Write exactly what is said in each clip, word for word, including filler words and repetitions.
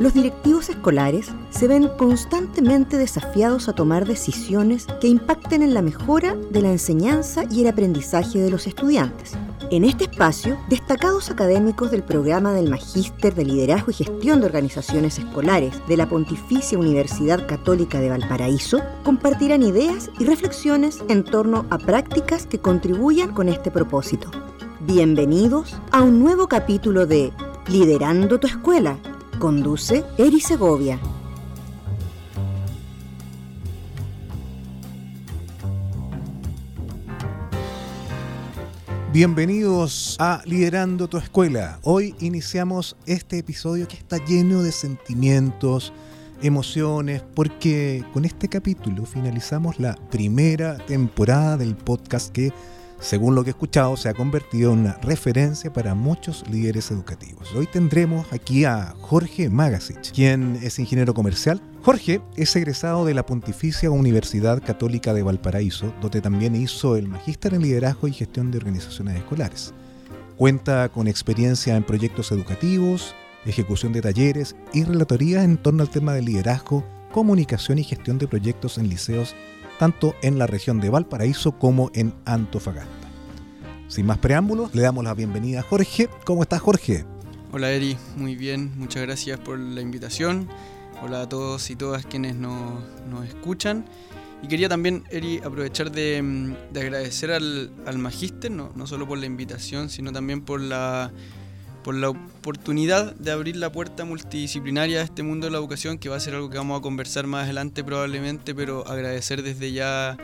Los directivos escolares se ven constantemente desafiados a tomar decisiones que impacten en la mejora de la enseñanza y el aprendizaje de los estudiantes. En este espacio, destacados académicos del programa del Magíster de Liderazgo y Gestión de Organizaciones Escolares de la Pontificia Universidad Católica de Valparaíso compartirán ideas y reflexiones en torno a prácticas que contribuyan con este propósito. Bienvenidos a un nuevo capítulo de Liderando tu Escuela. Conduce Eri Segovia. Bienvenidos a Liderando tu Escuela. Hoy iniciamos este episodio que está lleno de sentimientos, emociones, porque con este capítulo finalizamos la primera temporada del podcast que, según lo que he escuchado, se ha convertido en una referencia para muchos líderes educativos. Hoy tendremos aquí a Jorge Magasich, quien es ingeniero comercial. Jorge es egresado de la Pontificia Universidad Católica de Valparaíso, donde también hizo el Magíster en Liderazgo y Gestión de Organizaciones Escolares. Cuenta con experiencia en proyectos educativos, ejecución de talleres y relatorías en torno al tema de liderazgo, comunicación y gestión de proyectos en liceos, tanto en la región de Valparaíso como en Antofagasta. Sin más preámbulos, le damos la bienvenida a Jorge. ¿Cómo estás, Jorge? Hola, Eri. Muy bien. Muchas gracias por la invitación. Hola a todos y todas quienes nos, nos escuchan. Y quería también, Eri, aprovechar de, de agradecer al, al Magíster, no, no solo por la invitación, sino también por la, por la oportunidad de abrir la puerta multidisciplinaria a este mundo de la educación, que va a ser algo que vamos a conversar más adelante probablemente, pero agradecer desde ya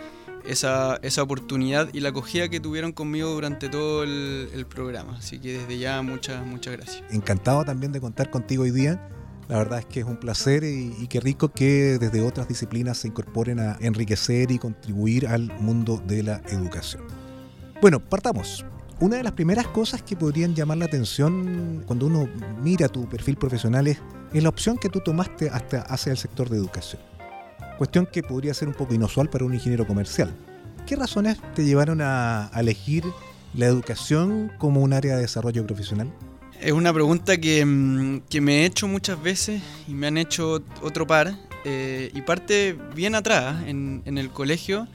esa, esa oportunidad y la acogida que tuvieron conmigo durante todo el, el programa. Así que desde ya muchas, muchas gracias. Encantado también de contar contigo hoy día. La verdad es que es un placer y, y qué rico que desde otras disciplinas se incorporen a enriquecer y contribuir al mundo de la educación. Bueno, partamos. Una de las primeras cosas que podrían llamar la atención cuando uno mira tu perfil profesional es, es la opción que tú tomaste hasta hacia el sector de educación. Cuestión que podría ser un poco inusual para un ingeniero comercial. ¿Qué razones te llevaron a, a elegir la educación como un área de desarrollo profesional? Es una pregunta que, que me he hecho muchas veces y me han hecho otro par, eh, y parte bien atrás, en, en el colegio.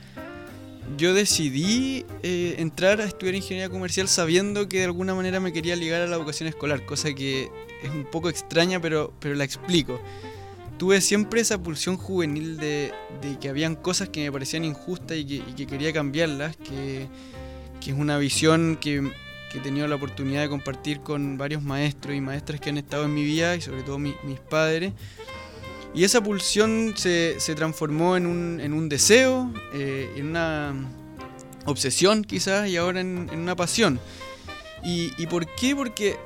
Yo decidí eh, entrar a estudiar ingeniería comercial sabiendo que de alguna manera me quería ligar a la vocación escolar, cosa que es un poco extraña, pero, pero la explico. Tuve siempre esa pulsión juvenil de, de que habían cosas que me parecían injustas y que, y que quería cambiarlas, que, que es una visión que... que he tenido la oportunidad de compartir con varios maestros y maestras que han estado en mi vida y sobre todo mi, mis padres. Y esa pulsión se, se transformó en un, en un deseo, eh, en una obsesión quizás, y ahora en, en una pasión. ¿Y, y por qué? Porque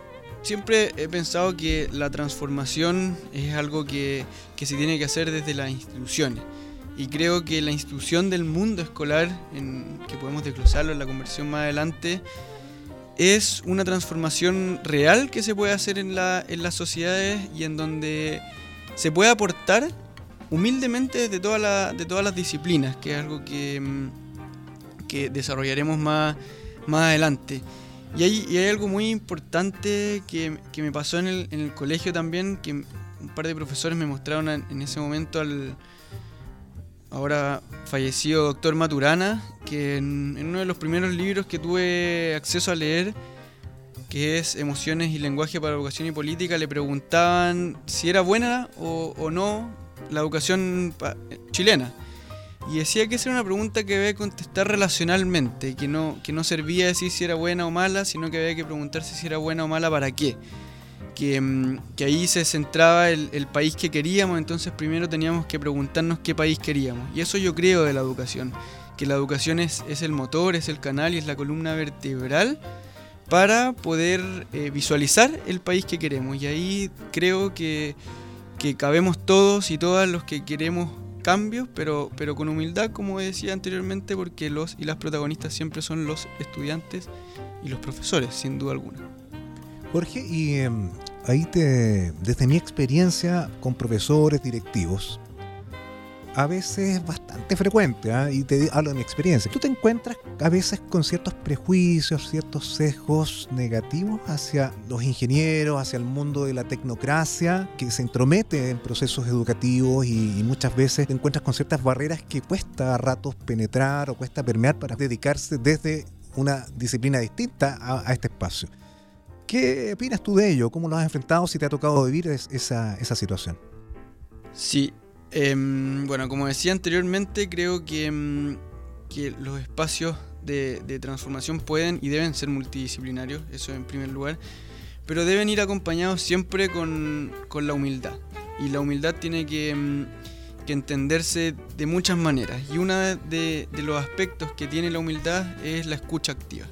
siempre he pensado que la transformación es algo que, que se tiene que hacer desde las instituciones. Y creo que la institución del mundo escolar, en, que podemos desglosarlo en la conversación más adelante, es una transformación real que se puede hacer en, la, en las sociedades y en donde se puede aportar humildemente desde toda la, de todas las disciplinas, que es algo que, que desarrollaremos más, más adelante. Y hay, y hay algo muy importante que, que me pasó en el, en el colegio también, que un par de profesores me mostraron en ese momento al ahora fallecido doctor Maturana, que en, en uno de los primeros libros que tuve acceso a leer, que es Emociones y Lenguaje para Educación y Política, le preguntaban si era buena o, o no la educación pa- chilena. Y decía que esa era una pregunta que había que contestar relacionalmente, que no, que no servía decir si era buena o mala, sino que había que preguntarse si era buena o mala para qué. Que, que ahí se centraba el, el país que queríamos, entonces primero teníamos que preguntarnos qué país queríamos. Y eso yo creo de la educación, que la educación es, es el motor, es el canal y es la columna vertebral para poder eh, visualizar el país que queremos. Y ahí creo que, que cabemos todos y todas los que queremos cambios, pero, pero con humildad, como decía anteriormente, porque los y las protagonistas siempre son los estudiantes y los profesores, sin duda alguna. Jorge, y... Eh... Ahí te, desde mi experiencia con profesores directivos, a veces es bastante frecuente, ¿eh? Y te hablo de mi experiencia. Tú te encuentras a veces con ciertos prejuicios, ciertos sesgos negativos hacia los ingenieros, hacia el mundo de la tecnocracia, que se entromete en procesos educativos y, y muchas veces te encuentras con ciertas barreras que cuesta a ratos penetrar o cuesta permear para dedicarse desde una disciplina distinta a, a este espacio. ¿Qué opinas tú de ello? ¿Cómo lo has enfrentado? Si te ha tocado vivir es, esa, esa situación. Sí, eh, bueno, como decía anteriormente, creo que, que los espacios de, de transformación pueden y deben ser multidisciplinarios, eso en primer lugar, pero deben ir acompañados siempre con, con la humildad. Y la humildad tiene que, que entenderse de muchas maneras. Y uno de, de los aspectos que tiene la humildad es la escucha activa.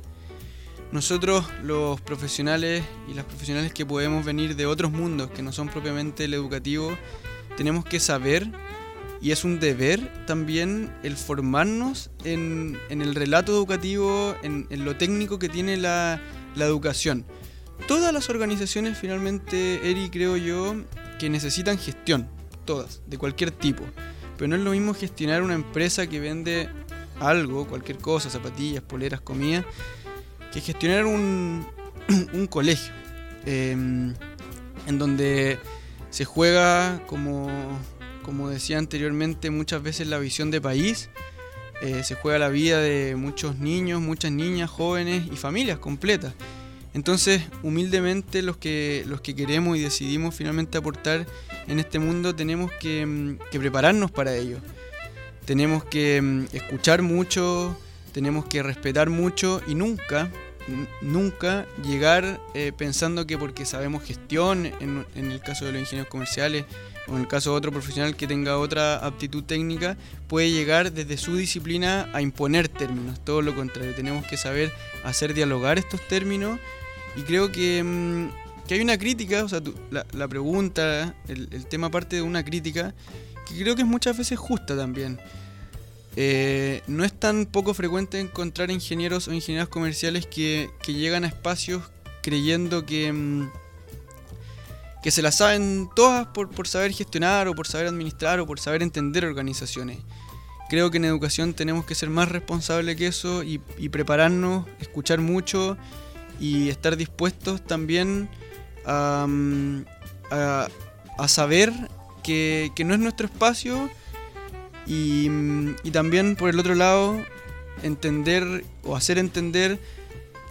Nosotros, los profesionales y las profesionales que podemos venir de otros mundos que no son propiamente el educativo, tenemos que saber, y es un deber también, el formarnos en, en el relato educativo, en, en lo técnico que tiene la, la educación. Todas las organizaciones, finalmente, Eri, creo yo, que necesitan gestión, todas, de cualquier tipo. Pero no es lo mismo gestionar una empresa que vende algo, cualquier cosa, zapatillas, poleras, comida, que gestionar un, un colegio, eh, en donde se juega, como, como decía anteriormente, muchas veces la visión de país, eh, se juega la vida de muchos niños, muchas niñas, jóvenes y familias completas. Entonces, humildemente, los que, los que queremos y decidimos finalmente aportar en este mundo, tenemos que, que prepararnos para ello. Tenemos que escuchar mucho, tenemos que respetar mucho y nunca... nunca llegar eh, pensando que porque sabemos gestión en, en el caso de los ingenieros comerciales o en el caso de otro profesional que tenga otra aptitud técnica, puede llegar desde su disciplina a imponer términos. Todo lo contrario, tenemos que saber hacer dialogar estos términos. Y creo que, mmm, que hay una crítica, o sea, tu, la, la pregunta, el, el tema parte de una crítica que creo que es muchas veces justa también. Eh, no es tan poco frecuente encontrar ingenieros o ingenieras comerciales que, que llegan a espacios creyendo que, que se las saben todas por, por saber gestionar o por saber administrar o por saber entender organizaciones. Creo que en educación tenemos que ser más responsables que eso y, y prepararnos, escuchar mucho y estar dispuestos también a, a, a saber que, que no es nuestro espacio. Y, y también, por el otro lado, entender o hacer entender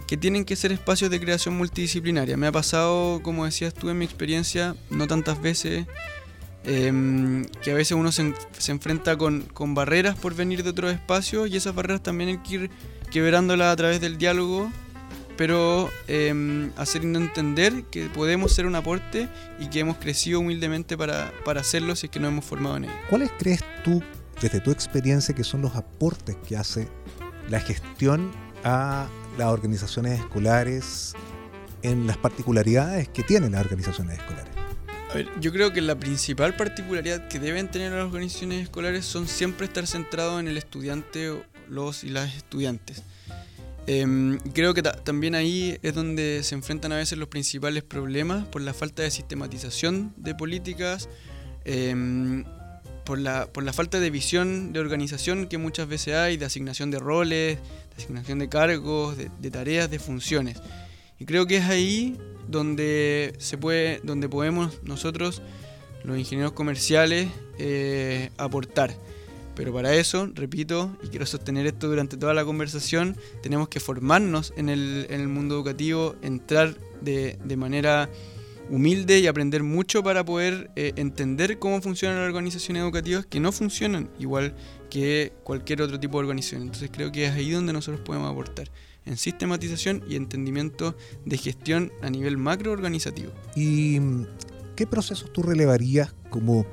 que tienen que ser espacios de creación multidisciplinaria. Me ha pasado, como decías tú, en mi experiencia, no tantas veces, eh, que a veces uno se, se enfrenta con, con barreras por venir de otros espacios, y esas barreras también hay que ir quebrándolas a través del diálogo, pero eh, hacer entender que podemos ser un aporte y que hemos crecido humildemente para, para hacerlo si es que nos hemos formado en ello. ¿Cuáles crees tú, desde tu experiencia, que son los aportes que hace la gestión a las organizaciones escolares en las particularidades que tienen las organizaciones escolares? A ver, yo creo que la principal particularidad que deben tener las organizaciones escolares son siempre estar centrados en el estudiante, los y las estudiantes. Eh, creo que ta- también ahí es donde se enfrentan a veces los principales problemas por la falta de sistematización de políticas, eh, por la, por la falta de visión de organización que muchas veces hay, de asignación de roles, de asignación de cargos, de, de tareas, de funciones. Y creo que es ahí donde se puede, donde podemos nosotros, los ingenieros comerciales, eh, aportar. Pero para eso, repito, y quiero sostener esto durante toda la conversación, tenemos que formarnos en el, en el mundo educativo, entrar de, de manera humilde y aprender mucho para poder eh, entender cómo funcionan las organizaciones educativas que no funcionan igual que cualquier otro tipo de organización. Entonces creo que es ahí donde nosotros podemos aportar, en sistematización y entendimiento de gestión a nivel macroorganizativo. ¿Y qué procesos tú relevarías como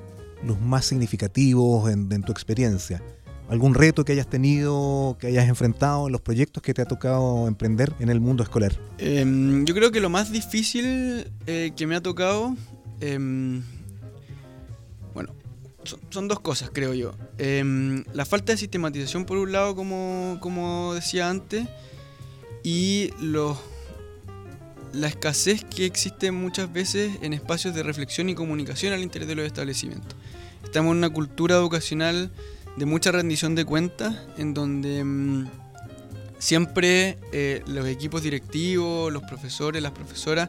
los más significativos en, en tu experiencia? ¿Algún reto que hayas tenido, que hayas enfrentado en los proyectos que te ha tocado emprender en el mundo escolar? Eh, yo creo que lo más difícil eh, que me ha tocado, eh, bueno, son, son dos cosas, creo yo. Eh, la falta de sistematización, por un lado, como, como decía antes, y los, la escasez que existe muchas veces en espacios de reflexión y comunicación al interior de los establecimientos. Estamos en una cultura educacional de mucha rendición de cuentas, en donde mmm, siempre eh, los equipos directivos, los profesores, las profesoras,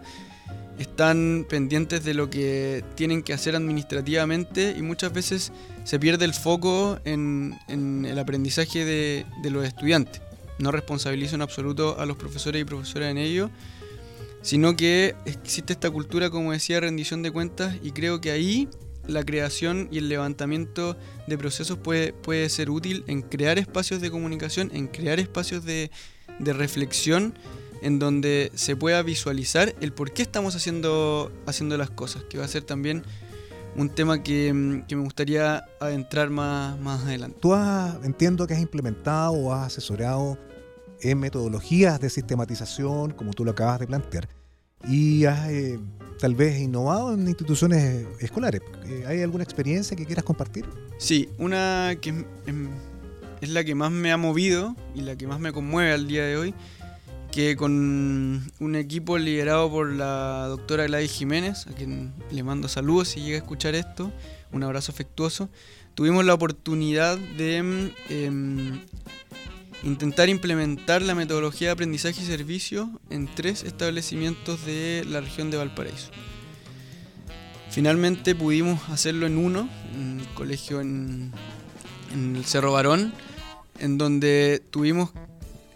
están pendientes de lo que tienen que hacer administrativamente y muchas veces se pierde el foco en, en el aprendizaje de, de los estudiantes. No responsabilizo en absoluto a los profesores y profesoras en ello, sino que existe esta cultura, como decía, rendición de cuentas, y creo que ahí la creación y el levantamiento de procesos puede, puede ser útil en crear espacios de comunicación, en crear espacios de, de reflexión, en donde se pueda visualizar el por qué estamos haciendo, haciendo las cosas, que va a ser también un tema que, que me gustaría adentrar más, más adelante. Tú has, entiendo que has implementado o has asesorado en metodologías de sistematización, como tú lo acabas de plantear, y has eh, tal vez innovado en instituciones escolares. ¿Hay alguna experiencia que quieras compartir? Sí, una que es la que más me ha movido y la que más me conmueve al día de hoy, que con un equipo liderado por la doctora Gladys Jiménez, a quien le mando saludos si llega a escuchar esto, un abrazo afectuoso, tuvimos la oportunidad de eh, intentar implementar la metodología de aprendizaje y servicio en tres establecimientos de la región de Valparaíso. Finalmente pudimos hacerlo en uno, en el colegio en, en el Cerro Barón, en donde tuvimos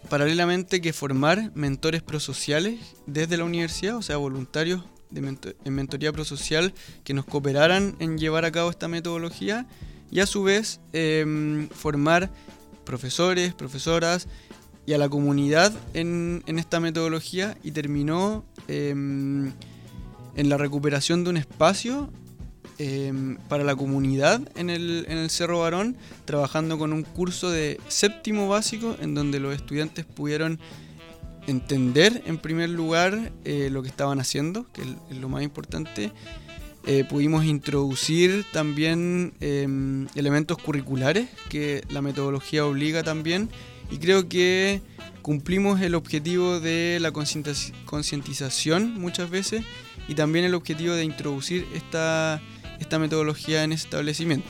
paralelamente que formar mentores prosociales desde la universidad, o sea, voluntarios de mento- en mentoría prosocial que nos cooperaran en llevar a cabo esta metodología, y a su vez eh, formar profesores, profesoras y a la comunidad en, en esta metodología, y terminó eh, en la recuperación de un espacio eh, para la comunidad en el, en el Cerro Barón, trabajando con un curso de séptimo básico en donde los estudiantes pudieron entender en primer lugar eh, lo que estaban haciendo, que es lo más importante. Eh, pudimos introducir también eh, elementos curriculares que la metodología obliga también, y creo que cumplimos el objetivo de la concientización muchas veces, y también el objetivo de introducir esta, esta metodología en ese establecimiento.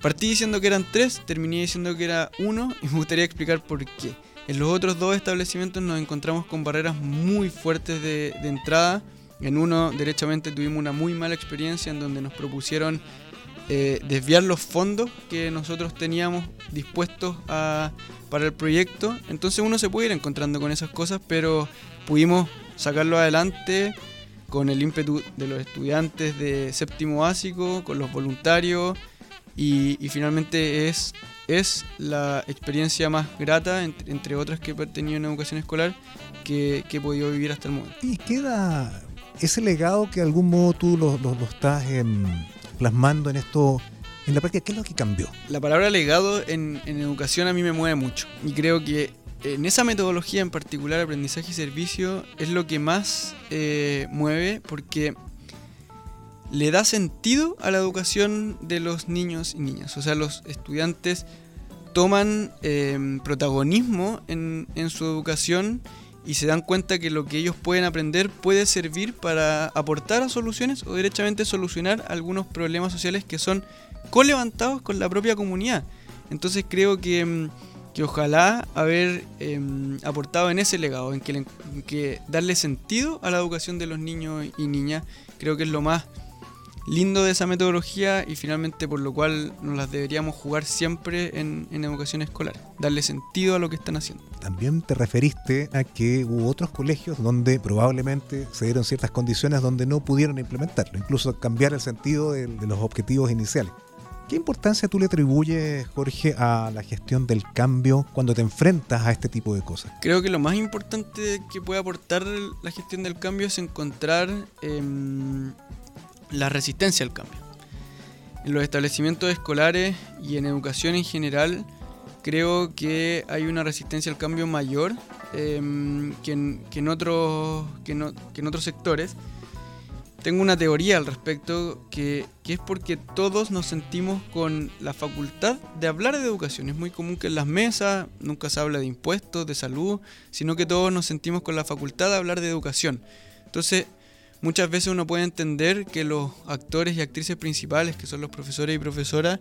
Partí diciendo que eran tres, terminé diciendo que era uno, y me gustaría explicar por qué. En los otros dos establecimientos nos encontramos con barreras muy fuertes de, de entrada. En uno, derechamente, tuvimos una muy mala experiencia en donde nos propusieron eh, desviar los fondos que nosotros teníamos dispuestos a, para el proyecto. Entonces uno se puede ir encontrando con esas cosas, pero pudimos sacarlo adelante con el ímpetu de los estudiantes de séptimo básico, con los voluntarios, y, y finalmente es, es la experiencia más grata, entre, entre otras que he tenido en educación escolar, que, que he podido vivir hasta el momento. Y queda ese legado que de algún modo tú lo, lo, lo estás eh, plasmando en esto, en la práctica. ¿Qué es lo que cambió? La palabra legado en, en educación a mí me mueve mucho, y creo que en esa metodología en particular, aprendizaje y servicio, es lo que más eh, mueve, porque le da sentido a la educación de los niños y niñas. O sea, los estudiantes toman eh, protagonismo en, en su educación, y se dan cuenta que lo que ellos pueden aprender puede servir para aportar a soluciones o directamente solucionar algunos problemas sociales que son co-levantados con la propia comunidad. Entonces creo que... que ojalá haber eh, aportado en ese legado, en que, le, en que darle sentido a la educación de los niños y niñas, creo que es lo más lindo de esa metodología, y finalmente por lo cual nos las deberíamos jugar siempre en, en educación escolar, darle sentido a lo que están haciendo. También te referiste a que hubo otros colegios donde probablemente se dieron ciertas condiciones donde no pudieron implementarlo, incluso cambiar el sentido de, de los objetivos iniciales. ¿Qué importancia tú le atribuyes, Jorge, a la gestión del cambio cuando te enfrentas a este tipo de cosas? Creo que lo más importante que puede aportar la gestión del cambio es encontrar eh, la resistencia al cambio. En los establecimientos escolares y en educación en general, creo que hay una resistencia al cambio mayor eh, que, en, que, en otros, que, no, que en otros sectores. Tengo una teoría al respecto, que, que es porque todos nos sentimos con la facultad de hablar de educación. Es muy común que en las mesas nunca se habla de impuestos, de salud, sino que todos nos sentimos con la facultad de hablar de educación. Entonces, muchas veces uno puede entender que los actores y actrices principales, que son los profesores y profesoras,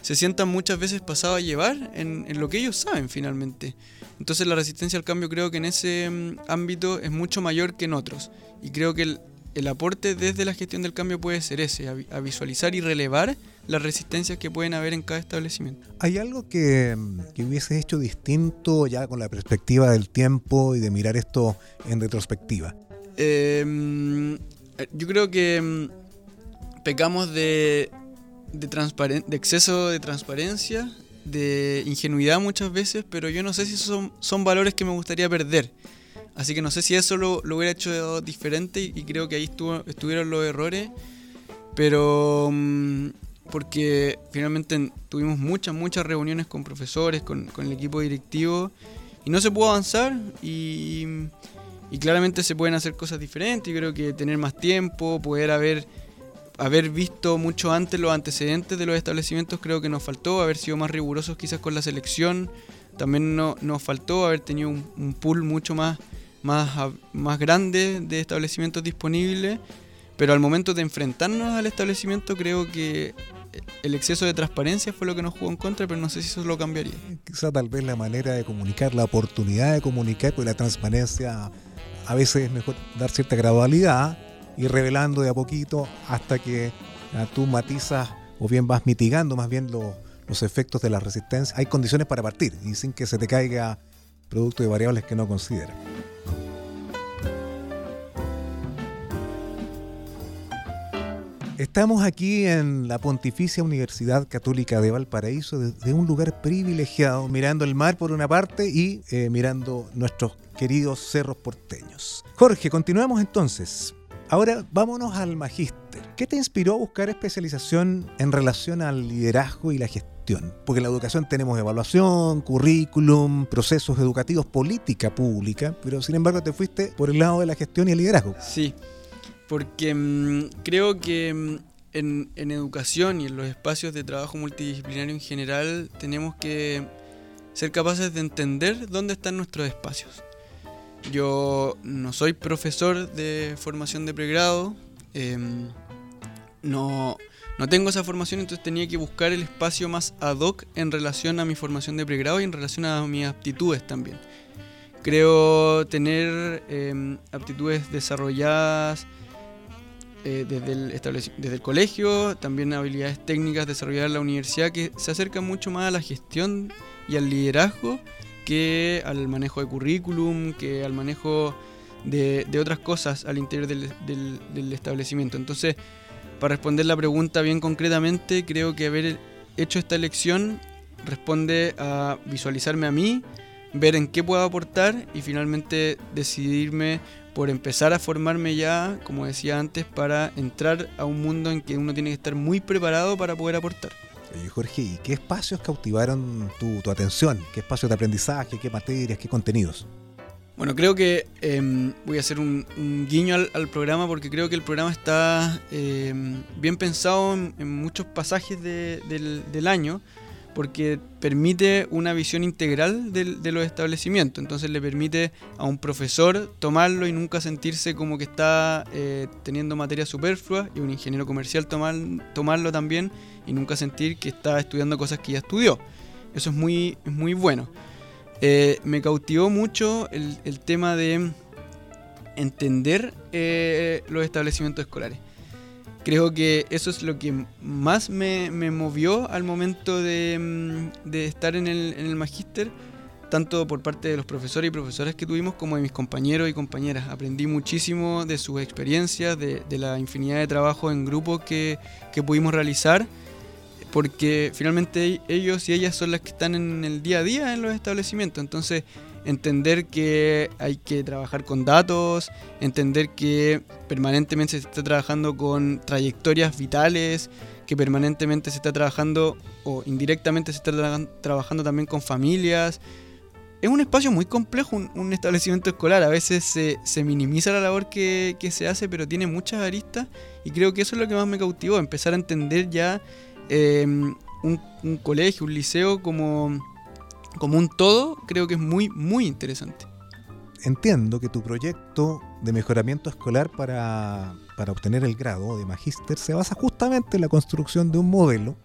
se sientan muchas veces pasados a llevar en, en lo que ellos saben finalmente. Entonces la resistencia al cambio creo que en ese um, ámbito es mucho mayor que en otros, y creo que el, el aporte desde la gestión del cambio puede ser ese, a, a visualizar y relevar las resistencias que pueden haber en cada establecimiento. ¿Hay algo que, que hubieses hecho distinto ya con la perspectiva del tiempo y de mirar esto en retrospectiva? Eh, yo creo que pecamos de... De, transparen- de exceso de transparencia, de ingenuidad muchas veces, pero yo no sé si esos son, son valores que me gustaría perder. Así que no sé si eso lo, lo hubiera hecho diferente, y, y creo que ahí estuvo, estuvieron los errores, pero um, porque finalmente en, tuvimos muchas, muchas reuniones con profesores, con, con el equipo directivo, y no se pudo avanzar, y, y claramente se pueden hacer cosas diferentes. Yo creo que tener más tiempo, poder haber... haber visto mucho antes los antecedentes de los establecimientos creo que nos faltó, haber sido más rigurosos quizás con la selección, también no, nos faltó haber tenido un, un pool mucho más, más, más grande de establecimientos disponibles, pero al momento de enfrentarnos al establecimiento creo que el exceso de transparencia fue lo que nos jugó en contra, pero no sé si eso lo cambiaría. Quizá tal vez la manera de comunicar, la oportunidad de comunicar, porque la transparencia a veces es mejor dar cierta gradualidad, ir revelando de a poquito hasta que uh, tú matizas o bien vas mitigando más bien lo, los efectos de la resistencia. Hay condiciones para partir y sin que se te caiga producto de variables que no consideras. Estamos aquí en la Pontificia Universidad Católica de Valparaíso, desde un lugar privilegiado, mirando el mar por una parte y eh, mirando nuestros queridos cerros porteños. Jorge, continuamos entonces. Ahora vámonos al magíster. ¿Qué te inspiró a buscar especialización en relación al liderazgo y la gestión? Porque en la educación tenemos evaluación, currículum, procesos educativos, política pública, pero sin embargo te fuiste por el lado de la gestión y el liderazgo. Sí, porque mmm, creo que mmm, en, en educación y en los espacios de trabajo multidisciplinario en general tenemos que ser capaces de entender dónde están nuestros espacios. Yo no soy profesor de formación de pregrado, eh, no, no tengo esa formación, entonces tenía que buscar el espacio más ad hoc en relación a mi formación de pregrado y en relación a mis aptitudes también. Creo tener eh, aptitudes desarrolladas eh, desde el establec- desde el colegio, también habilidades técnicas desarrolladas en la universidad que se acercan mucho más a la gestión y al liderazgo, que al manejo de currículum, que al manejo de, de otras cosas al interior del, del, del establecimiento. Entonces, para responder la pregunta bien concretamente, creo que haber hecho esta elección responde a visualizarme a mí, ver en qué puedo aportar y finalmente decidirme por empezar a formarme ya, como decía antes, para entrar a un mundo en que uno tiene que estar muy preparado para poder aportar. Oye, Jorge, ¿y qué espacios cautivaron tu, tu atención? ¿Qué espacios de aprendizaje? ¿Qué materias? ¿Qué contenidos? Bueno, creo que eh, voy a hacer un, un guiño al, al programa, porque creo que el programa está eh, bien pensado en, en muchos pasajes de, del, del año, porque permite una visión integral de, de los establecimientos. Entonces le permite a un profesor tomarlo y nunca sentirse como que está eh, teniendo materia superflua, y un ingeniero comercial tomar, tomarlo también y nunca sentir que está estudiando cosas que ya estudió. Eso es muy, es muy bueno. Eh, me cautivó mucho el, el tema de entender eh, los establecimientos escolares. Creo que eso es lo que más me, me movió al momento de, de estar en el, en el magíster, tanto por parte de los profesores y profesoras que tuvimos como de mis compañeros y compañeras. Aprendí muchísimo de sus experiencias, de, de la infinidad de trabajos en grupo que, que pudimos realizar, porque finalmente ellos y ellas son las que están en el día a día en los establecimientos. Entonces, entender que hay que trabajar con datos, entender que permanentemente se está trabajando con trayectorias vitales, que permanentemente se está trabajando o indirectamente se está tra- trabajando también con familias. Es un espacio muy complejo, un, un establecimiento escolar. A veces se, se minimiza la labor que, que se hace, pero tiene muchas aristas, y creo que eso es lo que más me cautivó, empezar a entender ya eh, un, un colegio, un liceo como... como un todo. Creo que es muy, muy interesante. Entiendo que tu proyecto de mejoramiento escolar para, para obtener el grado de magíster se basa justamente en la construcción de un modelo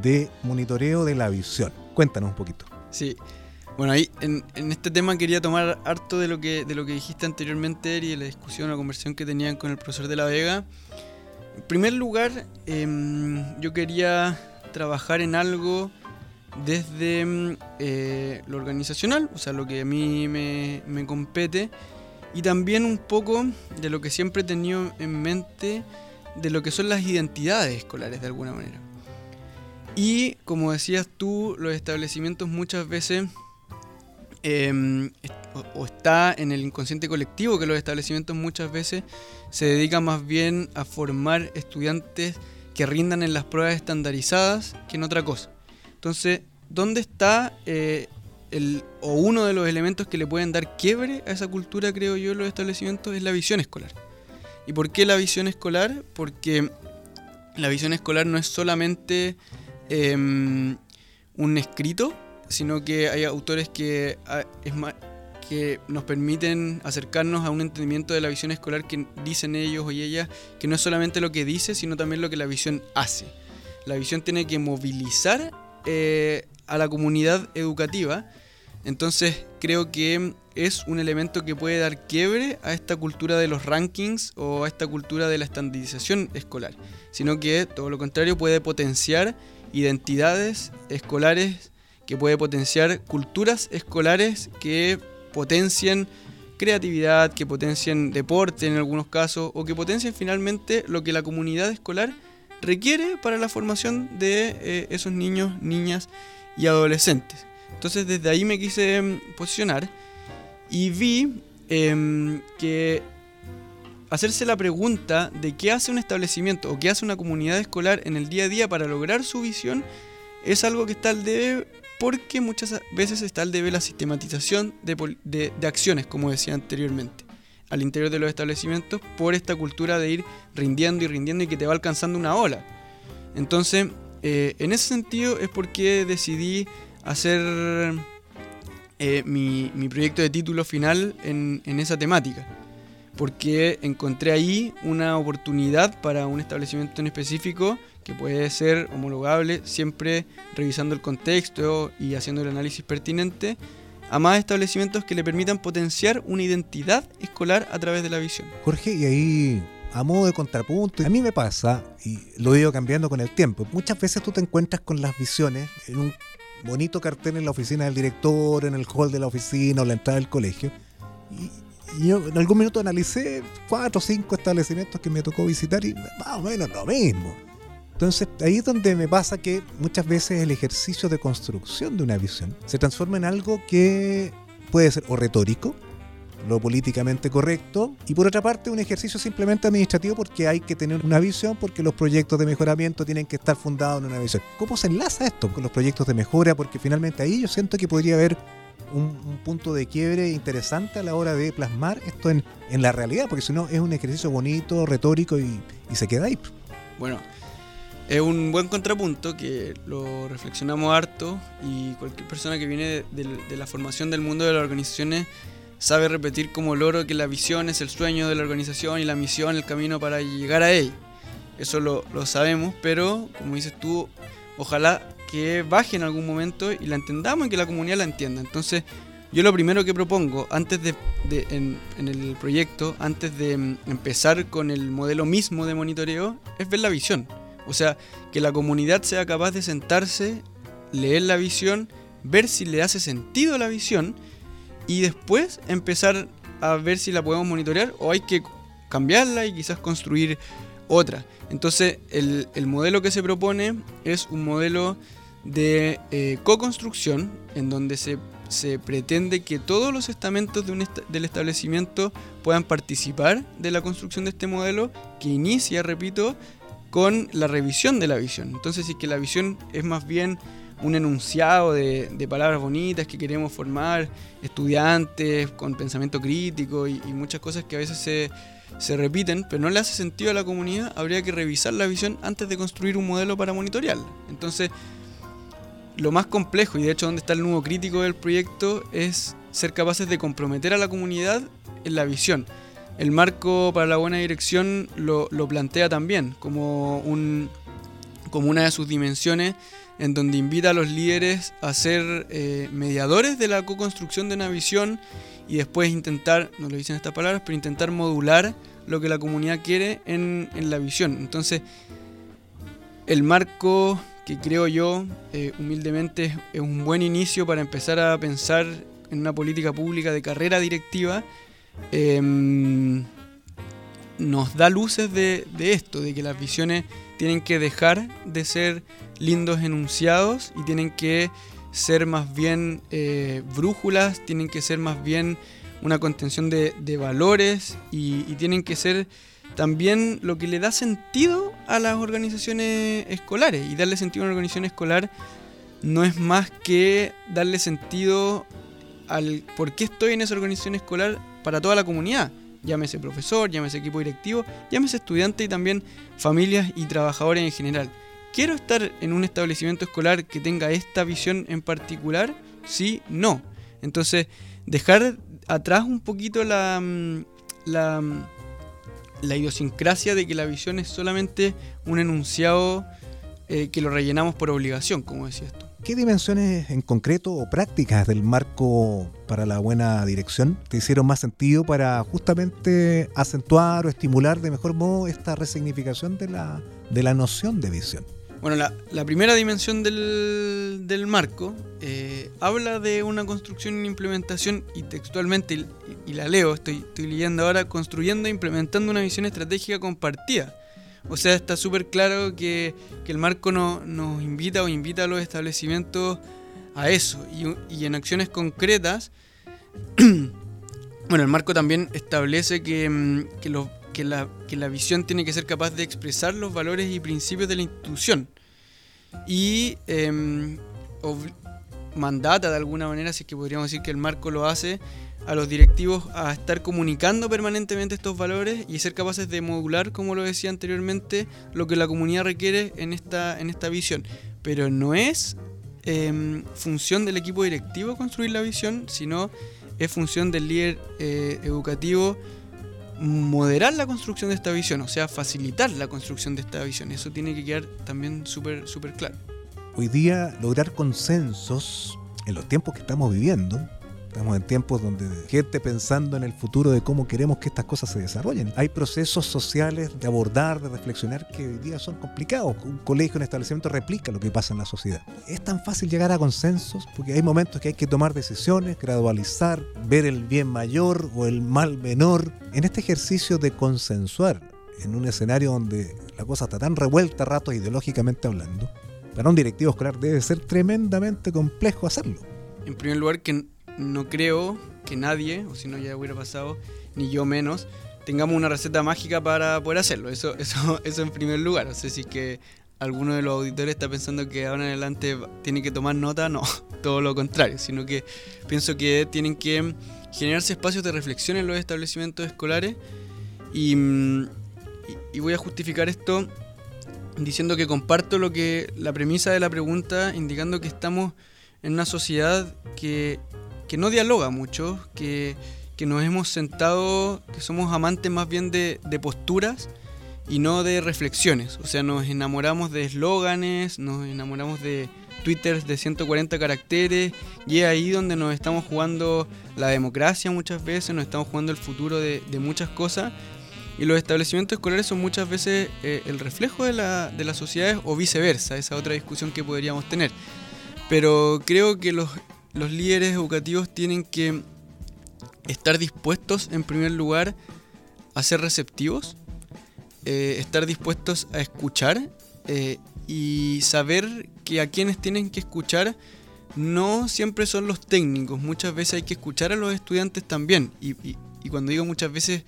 de monitoreo de la visión. Cuéntanos un poquito. Sí, bueno, ahí en, en este tema quería tomar harto de lo que de lo que dijiste anteriormente, Eri, de la discusión o la conversación que tenían con el profesor de la Vega. En primer lugar, eh, yo quería trabajar en algo desde eh, lo organizacional, o sea, lo que a mí me, me compete, y también un poco de lo que siempre he tenido en mente de lo que son las identidades escolares de alguna manera. Y como decías tú, los establecimientos muchas veces eh, o, o está en el inconsciente colectivo que los establecimientos muchas veces se dedican más bien a formar estudiantes que rindan en las pruebas estandarizadas que en otra cosa. Entonces, ¿dónde está eh, el, o uno de los elementos que le pueden dar quiebre a esa cultura, creo yo, en los establecimientos? Es la visión escolar. ¿Y por qué la visión escolar? Porque la visión escolar no es solamente eh, un escrito, sino que hay autores que, es más, que nos permiten acercarnos a un entendimiento de la visión escolar que dicen ellos y ellas, que no es solamente lo que dice, sino también lo que la visión hace. La visión tiene que movilizar Eh, a la comunidad educativa. Entonces creo que es un elemento que puede dar quiebre a esta cultura de los rankings o a esta cultura de la estandarización escolar, sino que todo lo contrario puede potenciar identidades escolares, que puede potenciar culturas escolares que potencien creatividad, que potencien deporte en algunos casos, o que potencien finalmente lo que la comunidad escolar requiere para la formación de eh, esos niños, niñas y adolescentes. Entonces desde ahí me quise um, posicionar y vi eh, que hacerse la pregunta de qué hace un establecimiento o qué hace una comunidad escolar en el día a día para lograr su visión es algo que está al debe, porque muchas veces está al debe la sistematización de, de, de acciones, como decía anteriormente, al interior de los establecimientos, por esta cultura de ir rindiendo y rindiendo y que te va alcanzando una ola. Entonces, eh, en ese sentido es porque decidí hacer eh, mi, mi proyecto de título final en, en esa temática, porque encontré ahí una oportunidad para un establecimiento en específico que puede ser homologable, siempre revisando el contexto y haciendo el análisis pertinente, a más establecimientos que le permitan potenciar una identidad escolar a través de la visión. Jorge, y ahí, a modo de contrapunto, a mí me pasa, y lo he ido cambiando con el tiempo, muchas veces tú te encuentras con las visiones en un bonito cartel en la oficina del director, en el hall de la oficina o la entrada del colegio, y, y yo en algún minuto analicé cuatro o cinco establecimientos que me tocó visitar y más o menos lo mismo. Entonces, ahí es donde me pasa que muchas veces el ejercicio de construcción de una visión se transforma en algo que puede ser o retórico, lo políticamente correcto, y por otra parte un ejercicio simplemente administrativo, porque hay que tener una visión, porque los proyectos de mejoramiento tienen que estar fundados en una visión. ¿Cómo se enlaza esto con los proyectos de mejora? Porque finalmente ahí yo siento que podría haber un, un punto de quiebre interesante a la hora de plasmar esto en, en la realidad, porque si no es un ejercicio bonito, retórico y, y se queda ahí. Bueno, es un buen contrapunto que lo reflexionamos harto, y cualquier persona que viene de, de la formación del mundo de las organizaciones sabe repetir como loro que la visión es el sueño de la organización y la misión el camino para llegar a ella. Eso lo, lo sabemos, pero como dices tú, ojalá que baje en algún momento y la entendamos y que la comunidad la entienda. Entonces, yo lo primero que propongo antes de, de en, en el proyecto, antes de empezar con el modelo mismo de monitoreo, es ver la visión. O sea, que la comunidad sea capaz de sentarse, leer la visión, ver si le hace sentido la visión y después empezar a ver si la podemos monitorear o hay que cambiarla y quizás construir otra. Entonces, el, el modelo que se propone es un modelo de eh, co-construcción, en donde se, se pretende que todos los estamentos de un est- del establecimiento puedan participar de la construcción de este modelo que inicia, repito, con la revisión de la visión. Entonces, si es que la visión es más bien un enunciado de, de palabras bonitas que queremos formar estudiantes con pensamiento crítico y, y muchas cosas que a veces se, se repiten, pero no le hace sentido a la comunidad, habría que revisar la visión antes de construir un modelo para monitorearla. Entonces, lo más complejo, y de hecho donde está el nudo crítico del proyecto, es ser capaces de comprometer a la comunidad en la visión. el marco para la buena dirección lo, lo plantea también como, un, como una de sus dimensiones, en donde invita a los líderes a ser eh, mediadores de la co-construcción de una visión y después intentar, no lo dicen estas palabras, pero intentar modular lo que la comunidad quiere en, en la visión. Entonces, el marco que creo yo, eh, humildemente, es un buen inicio para empezar a pensar en una política pública de carrera directiva, eh, nos da luces de, de esto, de que las visiones tienen que dejar de ser lindos enunciados y tienen que ser más bien eh, brújulas, tienen que ser más bien una contención de, de valores y, y tienen que ser también lo que le da sentido a las organizaciones escolares. Y darle sentido a una organización escolar no es más que darle sentido al por qué estoy en esa organización escolar para toda la comunidad. Llámese profesor, llámese equipo directivo, llámese estudiante y también familias y trabajadores en general. ¿Quiero estar en un establecimiento escolar que tenga esta visión en particular? Sí, no. Entonces, dejar atrás un poquito la, la, la idiosincrasia de que la visión es solamente un enunciado eh, que lo rellenamos por obligación, como decías tú. ¿Qué dimensiones en concreto o prácticas del marco para la buena dirección te hicieron más sentido para justamente acentuar o estimular de mejor modo esta resignificación de la, de la noción de visión? Bueno, la, la primera dimensión del, del marco eh, habla de una construcción e implementación, y textualmente, y, y la leo, estoy, estoy leyendo ahora, construyendo e implementando una visión estratégica compartida. O sea, está súper claro que, que el marco no, nos invita o invita a los establecimientos a eso. Y, y en acciones concretas, bueno, el marco también establece que, que los... Que la, que la visión tiene que ser capaz de expresar los valores y principios de la institución y eh, ob- mandata de alguna manera, si es que podríamos decir que el marco lo hace, a los directivos a estar comunicando permanentemente estos valores y ser capaces de modular, como lo decía anteriormente, lo que la comunidad requiere en esta, en esta visión. Pero no es eh, función del equipo directivo construir la visión, sino es función del líder eh, educativo moderar la construcción de esta visión, o sea, facilitar la construcción de esta visión. Eso tiene que quedar también súper súper claro. Hoy día, lograr consensos en los tiempos que estamos viviendo, estamos en tiempos donde gente pensando en el futuro de cómo queremos que estas cosas se desarrollen. Hay procesos sociales de abordar, de reflexionar, que hoy día son complicados. Un colegio, un establecimiento replica lo que pasa en la sociedad. Es tan fácil llegar a consensos porque hay momentos que hay que tomar decisiones, gradualizar, ver el bien mayor o el mal menor. En este ejercicio de consensuar, en un escenario donde la cosa está tan revuelta a ratos ideológicamente hablando, para un directivo escolar debe ser tremendamente complejo hacerlo. En primer lugar, que no creo que nadie, o si no ya hubiera pasado, ni yo menos, tengamos una receta mágica para poder hacerlo. Eso eso, eso en primer lugar. No sé si es que alguno de los auditores está pensando que ahora en adelante tiene que tomar nota. No, todo lo contrario. Sino que pienso que tienen que generarse espacios de reflexión en los establecimientos escolares. Y, y, y voy a justificar esto diciendo que comparto lo que la premisa de la pregunta, indicando que estamos en una sociedad que... que no dialoga mucho, que, que nos hemos sentado, que somos amantes más bien de, de posturas y no de reflexiones. O sea, nos enamoramos de eslóganes, nos enamoramos de twitters de ciento cuarenta caracteres, y es ahí donde nos estamos jugando la democracia muchas veces, nos estamos jugando el futuro de, de muchas cosas, y los establecimientos escolares son muchas veces eh, el reflejo de, la, de las sociedades, o viceversa, esa otra discusión que podríamos tener. Pero creo que los... Los líderes educativos tienen que estar dispuestos, en primer lugar, a ser receptivos, eh, estar dispuestos a escuchar eh, y saber que a quienes tienen que escuchar no siempre son los técnicos. Muchas veces hay que escuchar a los estudiantes también. Y, y, y cuando digo muchas veces,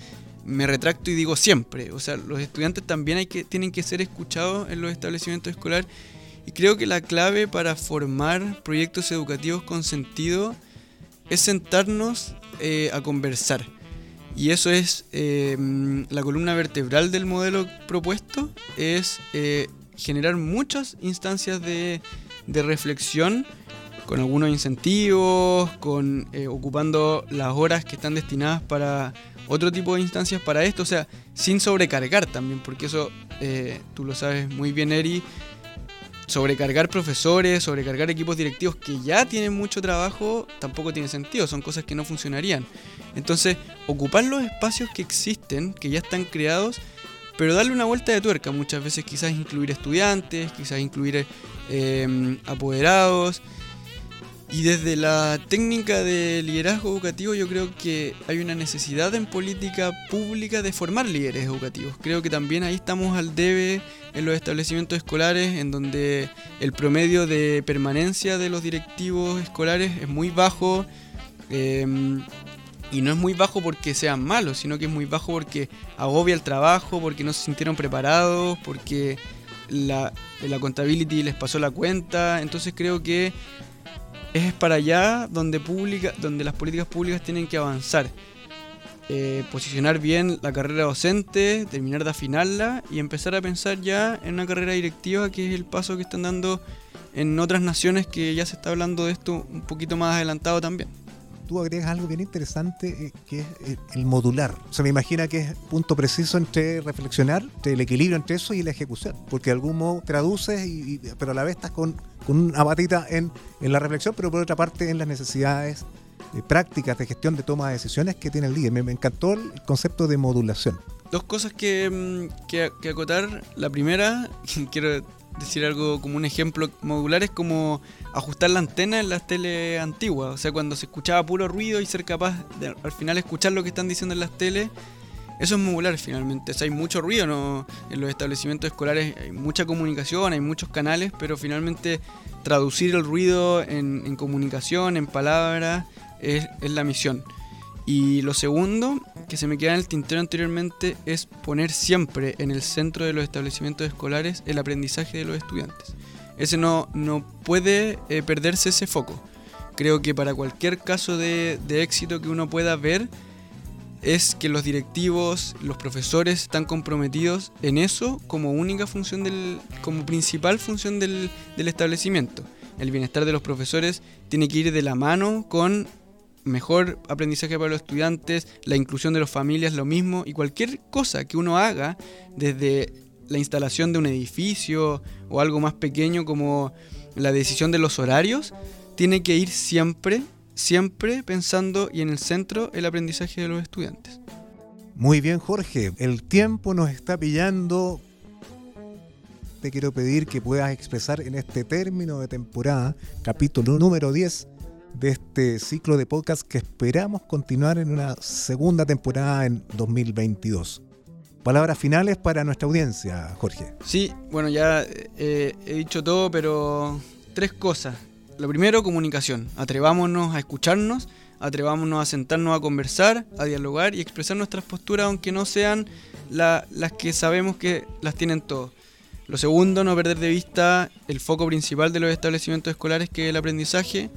me retracto y digo siempre. O sea, los estudiantes también hay que, tienen que ser escuchados en los establecimientos escolares. Y creo que la clave para formar proyectos educativos con sentido es sentarnos eh, a conversar. Y eso es eh, la columna vertebral del modelo propuesto, es eh, generar muchas instancias de, de reflexión, con algunos incentivos, con eh, ocupando las horas que están destinadas para otro tipo de instancias para esto, o sea, sin sobrecargar también, porque eso eh, tú lo sabes muy bien, Eri, sobrecargar profesores, sobrecargar equipos directivos que ya tienen mucho trabajo tampoco tiene sentido, son cosas que no funcionarían. Entonces, ocupar los espacios que existen, que ya están creados, pero darle una vuelta de tuerca, muchas veces quizás incluir estudiantes, quizás incluir eh, apoderados. Y desde la técnica de liderazgo educativo yo creo que hay una necesidad en política pública de formar líderes educativos. Creo que también ahí estamos al debe en los establecimientos escolares, en donde el promedio de permanencia de los directivos escolares es muy bajo. Eh, Y no es muy bajo porque sean malos, sino que es muy bajo porque agobia el trabajo, porque no se sintieron preparados, porque la, la contabilidad les pasó la cuenta. Entonces creo que es para allá donde, pública, donde las políticas públicas tienen que avanzar. Eh, posicionar bien la carrera docente, terminar de afinarla y empezar a pensar ya en una carrera directiva, que es el paso que están dando en otras naciones, que ya se está hablando de esto un poquito más adelantado también. Tú agregas algo bien interesante, eh, que es eh, el modular. O sea, me imagina que es punto preciso entre reflexionar, entre el equilibrio entre eso y la ejecución, porque de algún modo traduces, y, y, pero a la vez estás con, con una batita en, en la reflexión, pero por otra parte en las necesidades eh, prácticas de gestión, de toma de decisiones que tiene el líder. Me, me encantó el concepto de modulación. Dos cosas que, que, que acotar. La primera, quiero decir algo como un ejemplo modular, es como ajustar la antena en las teles antiguas, o sea, cuando se escuchaba puro ruido y ser capaz de al final escuchar lo que están diciendo en las teles, eso es modular finalmente. O sea, hay mucho ruido, ¿no? En los establecimientos escolares hay mucha comunicación, hay muchos canales, pero finalmente traducir el ruido en, en comunicación, en palabras, es, es la misión. Y lo segundo, que se me queda en el tintero anteriormente, es poner siempre en el centro de los establecimientos escolares el aprendizaje de los estudiantes. Ese no, no puede eh, perderse ese foco. Creo que para cualquier caso de, de éxito que uno pueda ver, es que los directivos, los profesores están comprometidos en eso como única función del, como principal función del, del establecimiento. El bienestar de los profesores tiene que ir de la mano con mejor aprendizaje para los estudiantes, la inclusión de las familias, lo mismo, y cualquier cosa que uno haga, desde la instalación de un edificio o algo más pequeño como la decisión de los horarios, tiene que ir siempre, siempre pensando y en el centro el aprendizaje de los estudiantes. Muy bien, Jorge, el tiempo nos está pillando. Te quiero pedir que puedas expresar en este término de temporada, capítulo número diez, de este ciclo de podcast que esperamos continuar en una segunda temporada en dos mil veintidós. Palabras finales para nuestra audiencia, Jorge. Sí, bueno, ya eh, he dicho todo, pero tres cosas. Lo primero, comunicación. Atrevámonos a escucharnos, atrevámonos a sentarnos a conversar, a dialogar y expresar nuestras posturas, aunque no sean la, las que sabemos que las tienen todos. Lo segundo, no perder de vista el foco principal de los establecimientos escolares, que es el aprendizaje.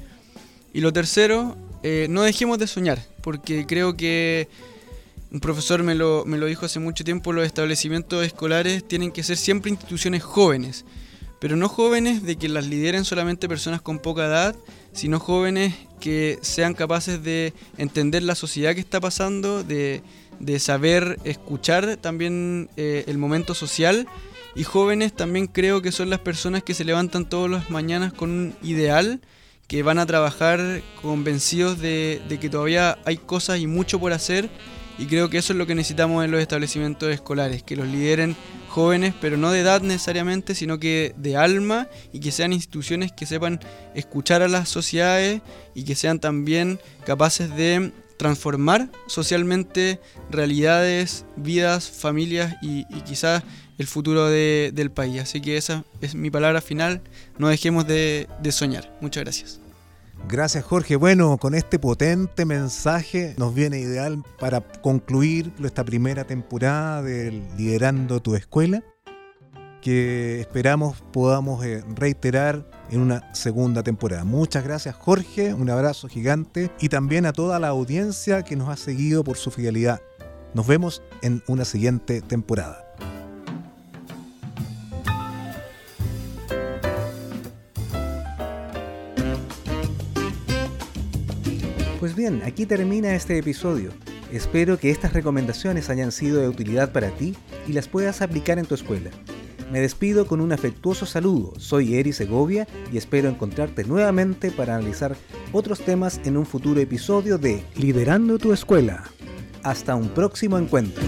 Y lo tercero, eh, no dejemos de soñar, porque creo que un profesor me lo, me lo dijo hace mucho tiempo, los establecimientos escolares tienen que ser siempre instituciones jóvenes, pero no jóvenes de que las lideren solamente personas con poca edad, sino jóvenes que sean capaces de entender la sociedad que está pasando, de, de saber escuchar también eh, el momento social, y jóvenes también creo que son las personas que se levantan todas las mañanas con un ideal, que van a trabajar convencidos de, de que todavía hay cosas y mucho por hacer, y creo que eso es lo que necesitamos en los establecimientos escolares, que los lideren jóvenes, pero no de edad necesariamente, sino que de alma, y que sean instituciones que sepan escuchar a las sociedades y que sean también capaces de transformar socialmente realidades, vidas, familias y, y quizás el futuro de, del país. Así que esa es mi palabra final. No dejemos de, de soñar. Muchas gracias. Gracias, Jorge. Bueno, con este potente mensaje nos viene ideal para concluir esta primera temporada de Liderando tu Escuela, que esperamos podamos reiterar en una segunda temporada. Muchas gracias, Jorge. Un abrazo gigante. Y también a toda la audiencia que nos ha seguido por su fidelidad. Nos vemos en una siguiente temporada. Pues bien, aquí termina este episodio. Espero que estas recomendaciones hayan sido de utilidad para ti y las puedas aplicar en tu escuela. Me despido con un afectuoso saludo. Soy Eri Segovia y espero encontrarte nuevamente para analizar otros temas en un futuro episodio de Liderando tu Escuela. Hasta un próximo encuentro.